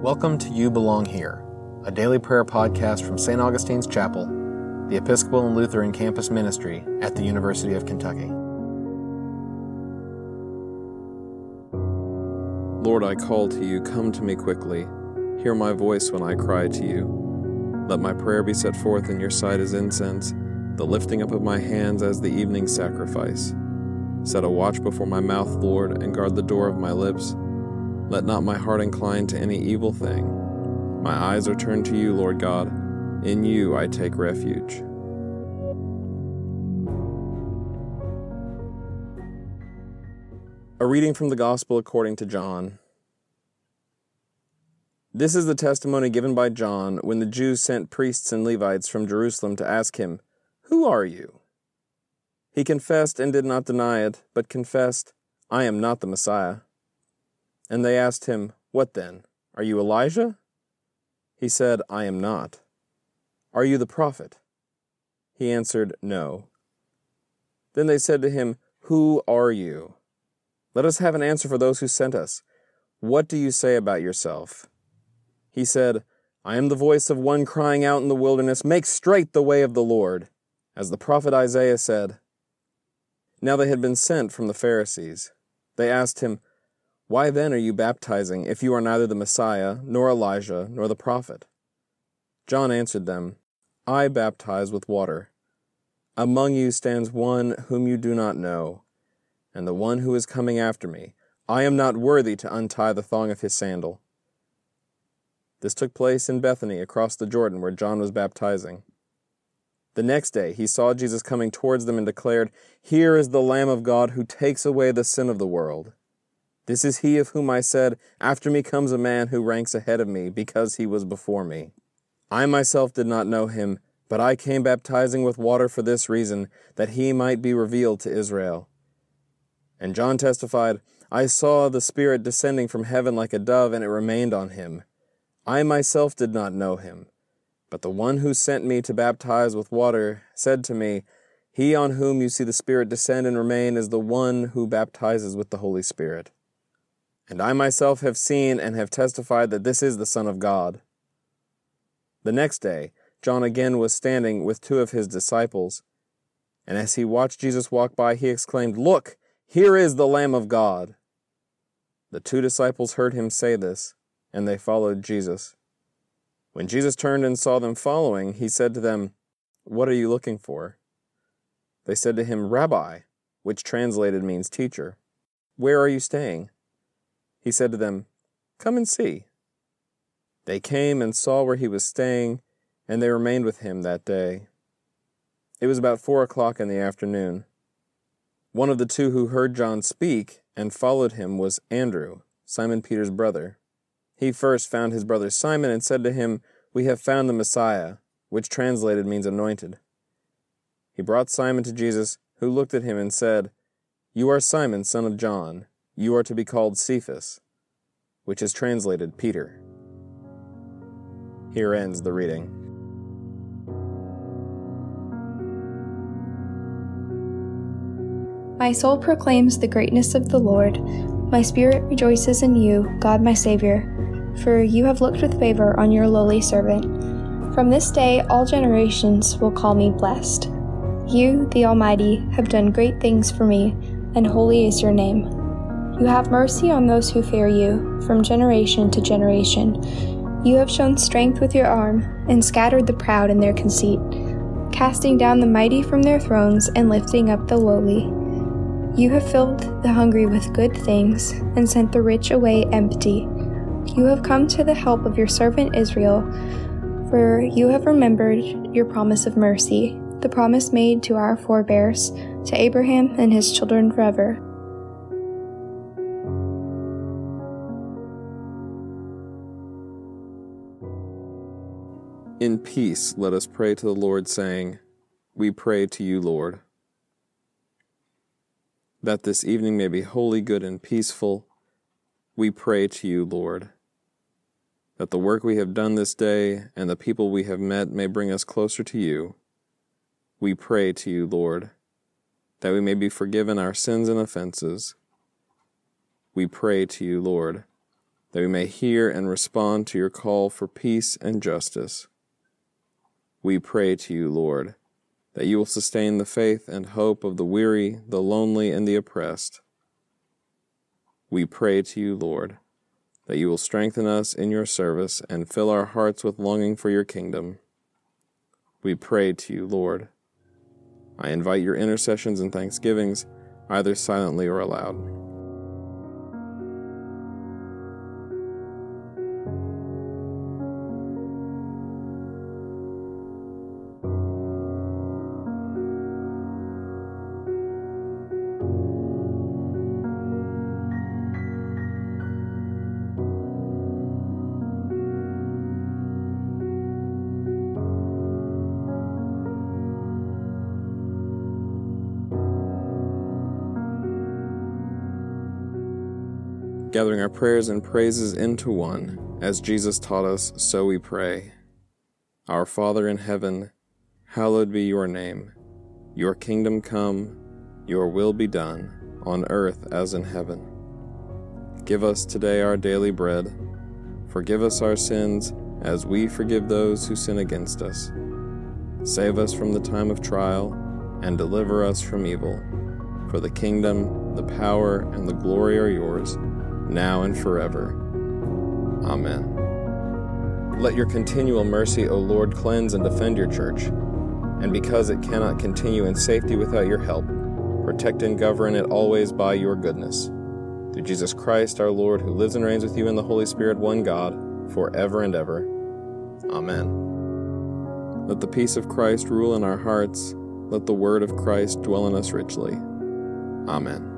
Welcome to You Belong Here, a daily prayer podcast from St. Augustine's Chapel, the Episcopal and Lutheran campus ministry at the University of Kentucky. Lord, I call to You, come to me quickly. Hear my voice when I cry to You. Let my prayer be set forth in Your sight as incense, the lifting up of my hands as the evening sacrifice. Set a watch before my mouth, Lord, and guard the door of my lips. Let not my heart incline to any evil thing. My eyes are turned to You, Lord God. In You I take refuge. A reading from the Gospel according to John. This is the testimony given by John when the Jews sent priests and Levites from Jerusalem to ask him, "Who are you?" He confessed and did not deny it, but confessed, "I am not the Messiah." And they asked him, "What then? Are you Elijah?" He said, "I am not." "Are you the prophet?" He answered, "No." Then they said to him, "Who are you? Let us have an answer for those who sent us. What do you say about yourself?" He said, "I am the voice of one crying out in the wilderness, 'Make straight the way of the Lord,' as the prophet Isaiah said." Now they had been sent from the Pharisees. They asked him, "Why then are you baptizing, if you are neither the Messiah, nor Elijah, nor the prophet?" John answered them, "I baptize with water. Among you stands one whom you do not know, and the one who is coming after me. I am not worthy to untie the thong of his sandal." This took place in Bethany, across the Jordan, where John was baptizing. The next day he saw Jesus coming towards them and declared, "Here is the Lamb of God who takes away the sin of the world. This is he of whom I said, 'After me comes a man who ranks ahead of me, because he was before me.' I myself did not know him, but I came baptizing with water for this reason, that he might be revealed to Israel." And John testified, "I saw the Spirit descending from heaven like a dove, and it remained on him. I myself did not know him, but the one who sent me to baptize with water said to me, 'He on whom you see the Spirit descend and remain is the one who baptizes with the Holy Spirit.' And I myself have seen and have testified that this is the Son of God." The next day, John again was standing with two of his disciples, and as he watched Jesus walk by, he exclaimed, "Look, here is the Lamb of God." The two disciples heard him say this, and they followed Jesus. When Jesus turned and saw them following, he said to them, "What are you looking for?" They said to him, "Rabbi," which translated means teacher, "where are you staying?" He said to them, "Come and see." They came and saw where he was staying, and they remained with him that day. It was about 4 o'clock in the afternoon. One of the two who heard John speak and followed him was Andrew, Simon Peter's brother. He first found his brother Simon and said to him, "We have found the Messiah," which translated means anointed. He brought Simon to Jesus, who looked at him and said, "You are Simon, son of John. You are to be called Cephas," which is translated Peter. Here ends the reading. My soul proclaims the greatness of the Lord. My spirit rejoices in You, God my Savior, for You have looked with favor on Your lowly servant. From this day all generations will call me blessed. You, the Almighty, have done great things for me, and holy is Your name. You have mercy on those who fear You, from generation to generation. You have shown strength with Your arm, and scattered the proud in their conceit, casting down the mighty from their thrones, and lifting up the lowly. You have filled the hungry with good things, and sent the rich away empty. You have come to the help of Your servant Israel, for You have remembered Your promise of mercy, the promise made to our forebears, to Abraham and his children forever. In peace, let us pray to the Lord, saying, "We pray to You, Lord." That this evening may be holy, good, and peaceful, we pray to You, Lord. That the work we have done this day and the people we have met may bring us closer to You, we pray to You, Lord. That we may be forgiven our sins and offenses, we pray to You, Lord. that we may hear and respond to your call for peace and justice. We pray to you, Lord, that you will sustain the faith and hope of the weary, the lonely, and the oppressed. We pray to you, Lord, that you will strengthen us in your service and fill our hearts with longing for your kingdom. We pray to you, Lord. I invite your intercessions and thanksgivings, either silently or aloud. Gathering our prayers and praises into one, as Jesus taught us, so we pray. Our Father in heaven, hallowed be your name. Your kingdom come, your will be done, on earth as in heaven. Give us today our daily bread. Forgive us our sins, as we forgive those who sin against us. Save us from the time of trial, and deliver us from evil. For the kingdom, the power, and the glory are yours, now and forever. Amen. Let your continual mercy, O Lord, cleanse and defend your church, and because it cannot continue in safety without your help, protect and govern it always by your goodness. Through Jesus Christ, our Lord, who lives and reigns with you in the Holy Spirit, one God, forever and ever. Amen. Let the peace of Christ rule in our hearts. Let the word of Christ dwell in us richly. Amen.